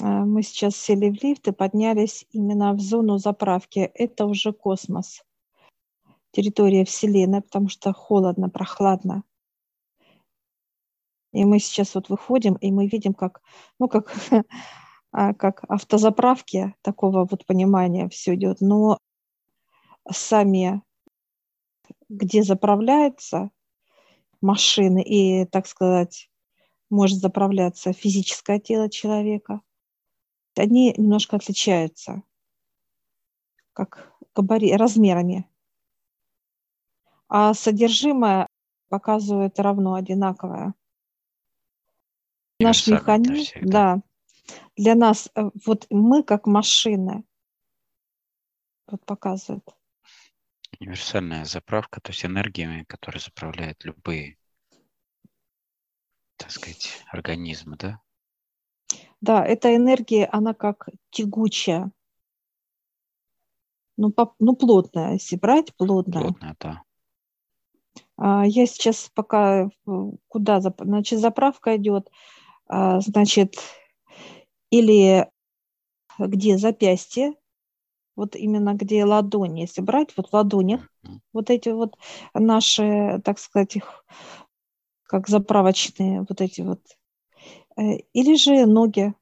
Мы сейчас сели в лифт и поднялись именно в зону заправки. Это уже космос, территория Вселенной, потому что холодно, прохладно. И мы сейчас вот выходим, и мы видим, как автозаправки, такого вот понимания все идет. Но сами, где заправляются машины и, так сказать, может заправляться физическое тело человека, они немножко отличаются как размерами. А содержимое показывает равно одинаковое. Наш механизм, да, для нас, вот мы как машины, вот показывает. Универсальная заправка, то есть энергия, которая заправляет любые, так сказать, организмы, да? Да, эта энергия, она как тягучая, ну плотная, если брать, плотная. Плотная, да. Я сейчас пока, куда, значит, заправка идет, значит, или где запястье, вот именно где ладони, если брать, вот в ладонях, вот эти вот наши, так сказать, их, как заправочные, вот эти вот, или же ноги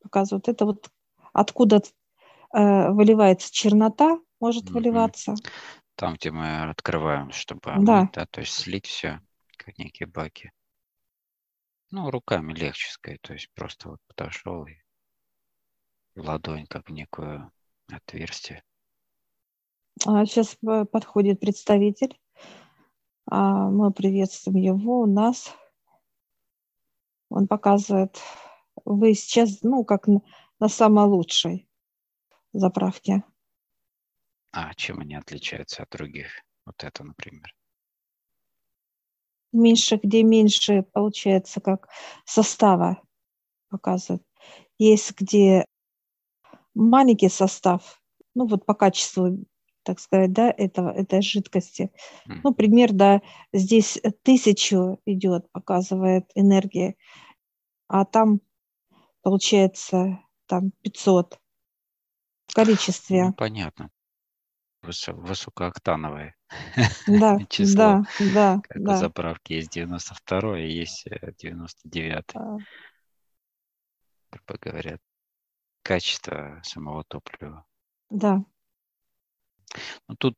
показывают. Это вот откуда выливается чернота, может выливаться. Там, где мы открываем, чтобы омыть, да, то есть слить все, как некие баки. Ну, руками легче сказать, то есть просто вот подошел и ладонь как некое отверстие. Сейчас подходит представитель. Мы приветствуем его у нас. Он показывает, вы сейчас, ну, как на самой лучшей заправке. А чем они отличаются от других? Вот это, например. Меньше, где меньше, получается, как состава показывают. Есть, где маленький состав, ну, вот по качеству, так сказать, да, этой жидкости. Ну, пример, да, здесь 1000 идет, показывает энергия, а там, получается, там 500 в количестве. Ну, понятно. Высокооктановые. Да, число. Да, как да. У заправки есть 92-й, есть 99-й. Грубо говоря, качество самого топлива. Да. Но тут,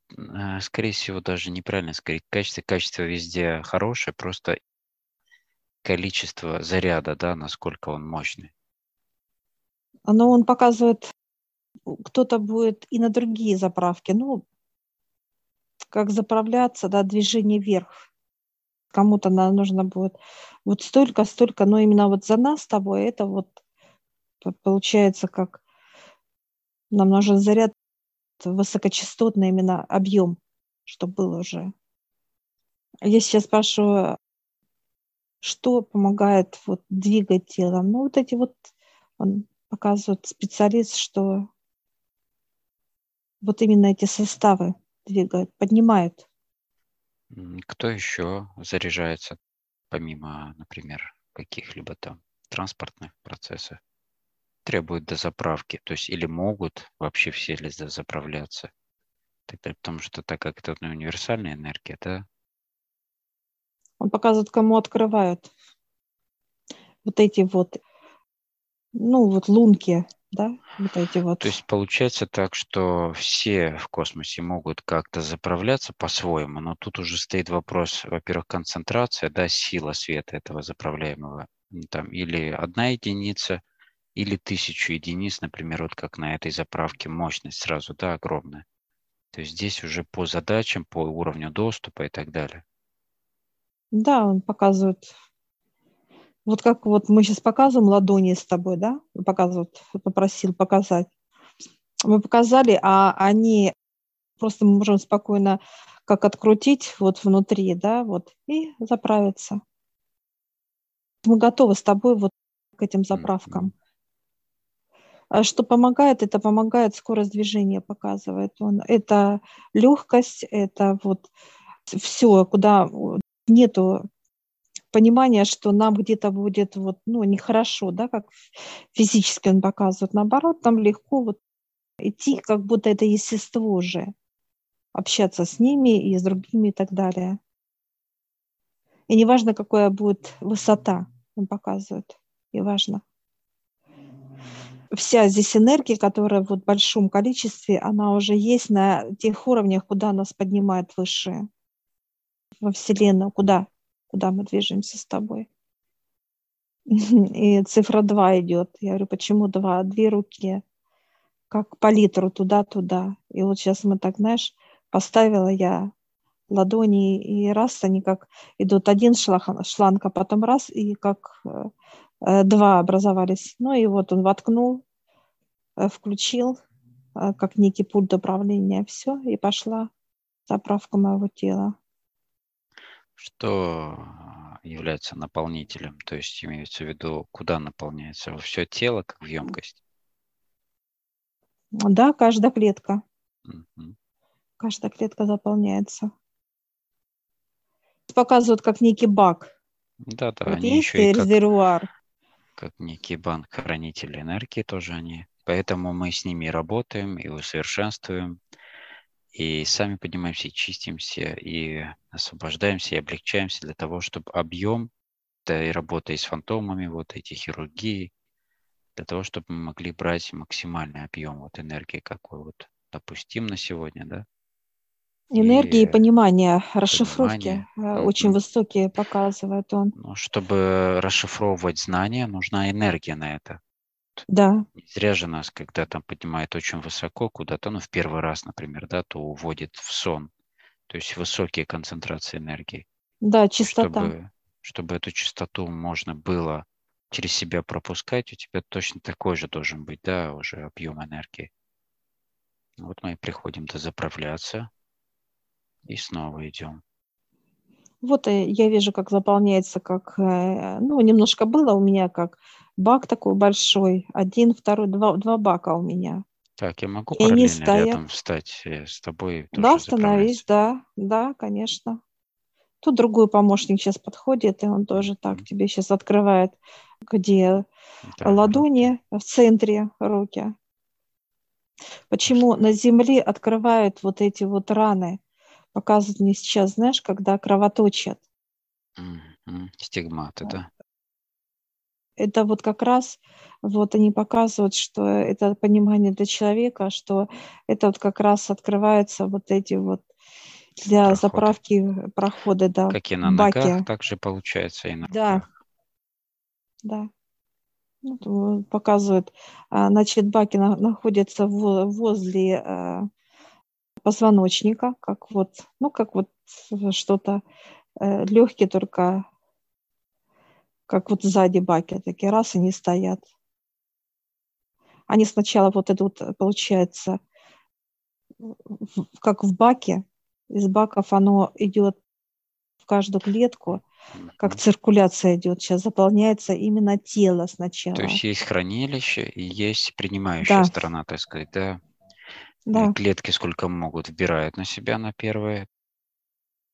скорее всего, даже неправильно сказать качество. Качество везде хорошее, просто количество заряда, да, насколько он мощный. Но он показывает, кто-то будет и на другие заправки, ну, как заправляться, да, движение вверх. Кому-то нужно будет вот столько, но именно вот за нас с тобой это вот получается, как нам нужен заряд высокочастотный, именно объем, что было уже. Я сейчас спрашиваю, что помогает вот двигать телом? Ну, вот эти вот, он показывает специалист, что вот именно эти составы двигают, поднимают. Кто еще заряжается, помимо, например, каких-либо там транспортных процессов, требует дозаправки, то есть или могут вообще все ли дозаправляться, потому что так как это универсальная энергия, да? Он показывает, кому открывают вот эти вот, ну, вот лунки, да, вот эти вот. То есть получается так, что все в космосе могут как-то заправляться по-своему, но тут уже стоит вопрос, во-первых, концентрация, да, сила света этого заправляемого, там, или 1 единица, или 1000 единиц, например, вот как на этой заправке мощность сразу, да, огромная. То есть здесь уже по задачам, по уровню доступа и так далее. Да, он показывает. Вот как вот мы сейчас показываем ладони с тобой, да? Показывают, попросил показать. Мы показали, а они просто мы можем спокойно как открутить вот внутри, да, вот, и заправиться. Мы готовы с тобой вот к этим заправкам. А что помогает? Это помогает скорость движения, показывает он. Это легкость, это вот все, куда нету понимание, что нам где-то будет вот, ну, нехорошо, да, как физически он показывает. Наоборот, нам легко вот идти, как будто это естество уже, общаться с ними и с другими и так далее. И не важно, какая будет высота, он показывает, не важно. Вся здесь энергия, которая вот в большом количестве, она уже есть на тех уровнях, куда нас поднимает высшее. Во Вселенную, куда мы движемся с тобой. И цифра 2 идет. Я говорю, почему 2? 2 руки, как палитру туда-туда. И вот сейчас мы так, знаешь, поставила я ладони, и раз они как идут один шланг, а потом раз, и как 2 образовались. Ну и вот он воткнул, включил, как некий пульт управления. Все, и пошла заправка моего тела. Что является наполнителем? То есть имеется в виду, куда наполняется? Все тело, как в емкость? Да, каждая клетка. Угу. Каждая клетка заполняется. Показывают как некий бак. Да-да, вот они еще и резервуар. Как некий банк, хранитель энергии тоже они. Поэтому мы с ними работаем и усовершенствуем. И сами поднимаемся, и чистимся, и освобождаемся, и облегчаемся для того, чтобы объем, да и работа и с фантомами, вот эти хирургии, для того, чтобы мы могли брать максимальный объем вот энергии, какой вот допустим на сегодня, да? Энергии и понимания, расшифровки очень высокие показывает он. Но чтобы расшифровывать знания, нужна энергия на это. Да. Не зря же нас, когда там поднимает очень высоко куда-то, ну, в первый раз, например, да, то уводит в сон. То есть высокие концентрации энергии. Да, чистота. Чтобы эту чистоту можно было через себя пропускать, у тебя точно такой же должен быть, да, уже объем энергии. Вот мы и приходим дозаправляться и снова идем. Вот я вижу, как заполняется, как, ну, немножко было у меня, как бак такой большой, 1, 2 бака у меня. Так, я могу и параллельно рядом встать с тобой? Да, остановись, да, конечно. Тут другой помощник сейчас подходит, и он тоже так тебе сейчас открывает, где ладони, в центре руки. Почему на земле открывают вот эти вот раны? Показывают мне сейчас, знаешь, когда кровоточат. Стигматы, да? Это вот как раз, вот они показывают, что это понимание для человека, что это вот как раз открываются вот эти вот для заправки проходы, да. Как и на ногах, так же получается и на руках. Да. Вот, показывают. Значит, баки находятся возле позвоночника, как вот, ну, как вот что-то легкие, только как вот сзади баки, такие раз, они стоят. Они сначала вот идут, получается, как в баке, из баков оно идет в каждую клетку, как циркуляция идет. Сейчас заполняется именно тело сначала. То есть есть хранилище и есть принимающая сторона, так сказать, да? Да. Клетки сколько могут, вбирают на себя на первые.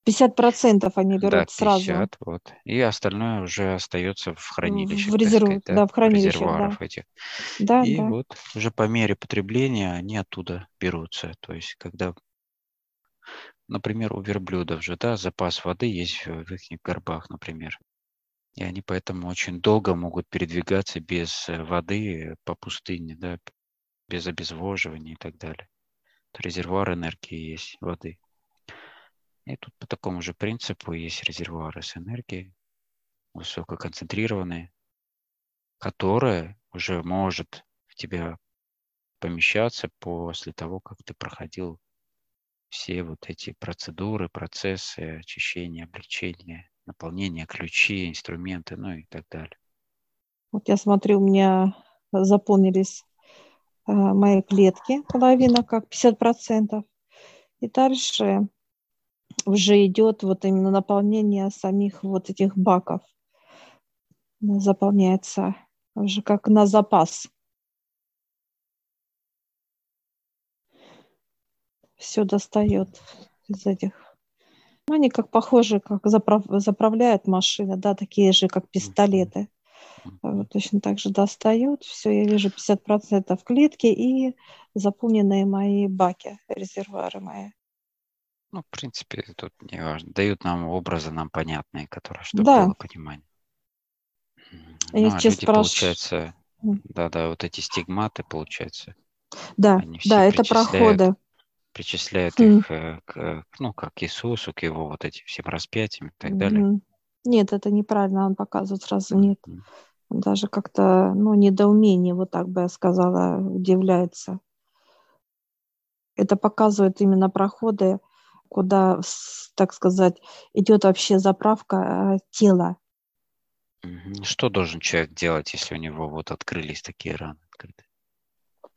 50% они берут, да, 50, сразу. Вот. И остальное уже остается в хранилище. В резервуарах, да, в хранилищах, да. Этих. Да, и вот уже по мере потребления они оттуда берутся. То есть когда, например, у верблюдов же, да, запас воды есть в их горбах, например. И они поэтому очень долго могут передвигаться без воды по пустыне, да, без обезвоживания и так далее. Резервуар энергии есть, воды. И тут по такому же принципу есть резервуары с энергией, высококонцентрированные, которые уже может в тебя помещаться после того, как ты проходил все вот эти процедуры, процессы очищения, облегчения, наполнения, ключи, инструменты, ну и так далее. Вот я смотрю, у меня заполнились моей клетки, половина, как 50%. И дальше уже идет вот именно наполнение самих вот этих баков. Заполняется уже как на запас. Все достает из этих Они как похожи, как заправляют машины, да, такие же, как пистолеты. Точно так же достают. Все, я вижу 50% клетки и заполненные мои баки, резервуары мои. Ну, в принципе, тут не важно. Дают нам образы, нам понятные, которые, чтобы было понимание. Ну, а люди, получается, да, вот эти стигматы, получается. Да, да, это проходы. Причисляют их как к Иисусу, к его вот этим всем распятиям и так далее. Нет, это неправильно, он показывает сразу нет. Даже как-то, недоумение, вот так бы я сказала, удивляется. Это показывает именно проходы, куда, так сказать, идет вообще заправка тела. Что должен человек делать, если у него вот открылись такие раны открытые?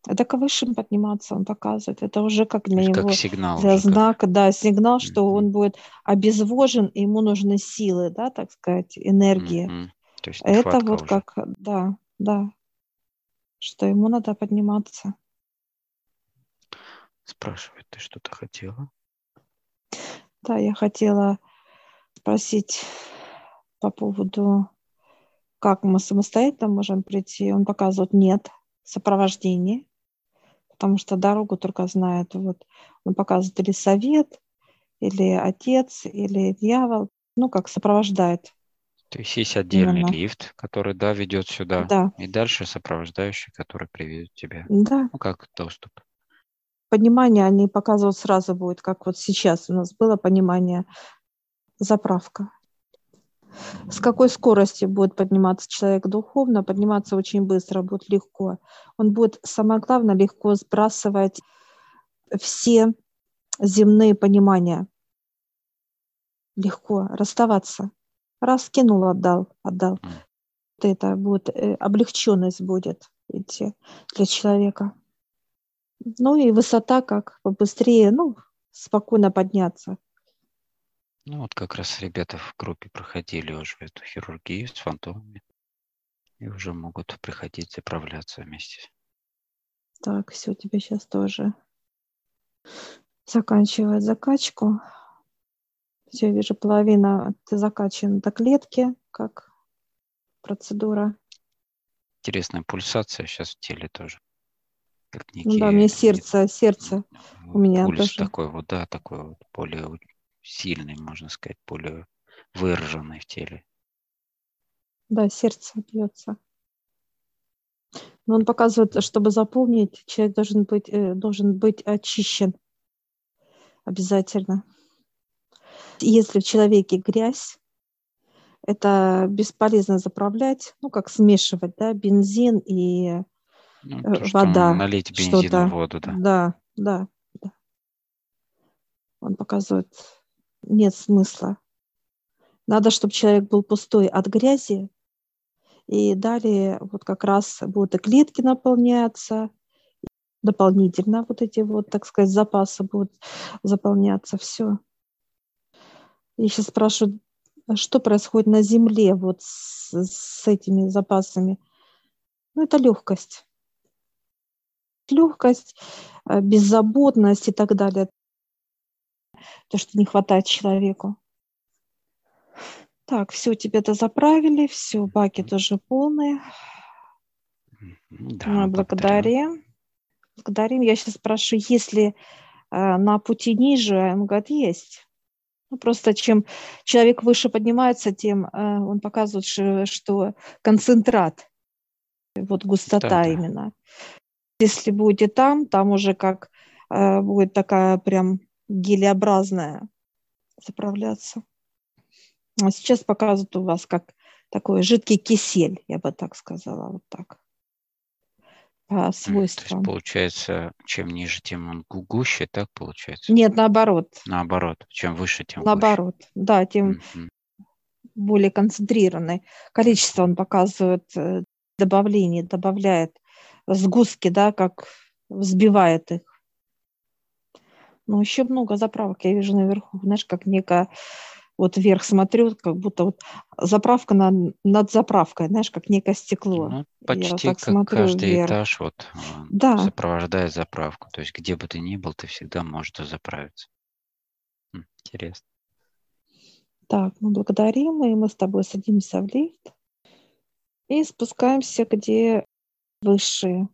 Это к высшим подниматься, он показывает. Это уже как для него как сигнал, для знака, да, сигнал, что он будет обезвожен, и ему нужны силы, да, так сказать, энергии. То есть это вот уже. Что ему надо подниматься. Спрашивает, ты что-то хотела? Да, я хотела спросить по поводу, как мы самостоятельно можем прийти. Он показывает нет. Сопровождение, потому что дорогу только знает. Вот он показывает или совет, или отец, или дьявол, как сопровождает. То есть есть отдельный лифт, который, ведет сюда, и дальше сопровождающий, который приведет тебя. Да. Как доступ. Понимание они показывают сразу будет, как вот сейчас у нас было понимание, заправка. С какой скоростью будет подниматься человек духовно? Подниматься очень быстро, будет легко. Он будет, самое главное, легко сбрасывать все земные понимания. Легко расставаться. Раз кинул, отдал. Это будет, облегченность будет идти для человека. Ну и высота как побыстрее, спокойно подняться. Вот как раз ребята в группе проходили уже эту хирургию с фантомами и уже могут приходить заправляться вместе. Так, все, тебе сейчас тоже заканчивает закачку. Все, вижу, половина ты закачан до клетки, как процедура. Интересная пульсация сейчас в теле тоже. Как некие, мне сердце у меня пульс тоже. Такой более сильный, можно сказать, более выраженный в теле. Да, сердце бьется. Но он показывает, чтобы заполнить, человек должен быть очищен обязательно. Если в человеке грязь, это бесполезно заправлять, как смешивать, бензин и вода. Налить бензин в воду, Да. Он показывает. Нет смысла. Надо, чтобы человек был пустой от грязи. И далее вот как раз будут и клетки наполняться, дополнительно вот эти вот, так сказать, запасы будут заполняться. Все. Я сейчас спрашиваю, что происходит на земле вот с этими запасами? Это легкость. Легкость, беззаботность и так далее. То, что не хватает человеку. Так, все, тебя-то заправили, все, баки тоже полные. Да, благодарим. Я сейчас спрошу, есть ли на пути ниже, он говорит, есть. Просто чем человек выше поднимается, тем он показывает, что концентрат, вот густота именно. Если будете там уже как будет такая прям гелеобразная заправляться. А сейчас показывают у вас как такой жидкий кисель, я бы так сказала, вот так. По свойствам. То есть, получается, чем ниже, тем он гуще, так получается? Нет, наоборот. Чем выше, тем наоборот. Гуще. Наоборот, тем более концентрированное. Количество он показывает, добавляет сгустки, как взбивает их. Но еще много заправок я вижу наверху. Знаешь, как некая... Вот вверх смотрю, как будто заправка над заправкой. Знаешь, как некое стекло. Почти вот как каждый вверх. Этаж сопровождает заправку. То есть где бы ты ни был, ты всегда можешь дозаправиться. Интересно. Так, мы благодарим, и мы с тобой садимся в лифт и спускаемся, где высшие.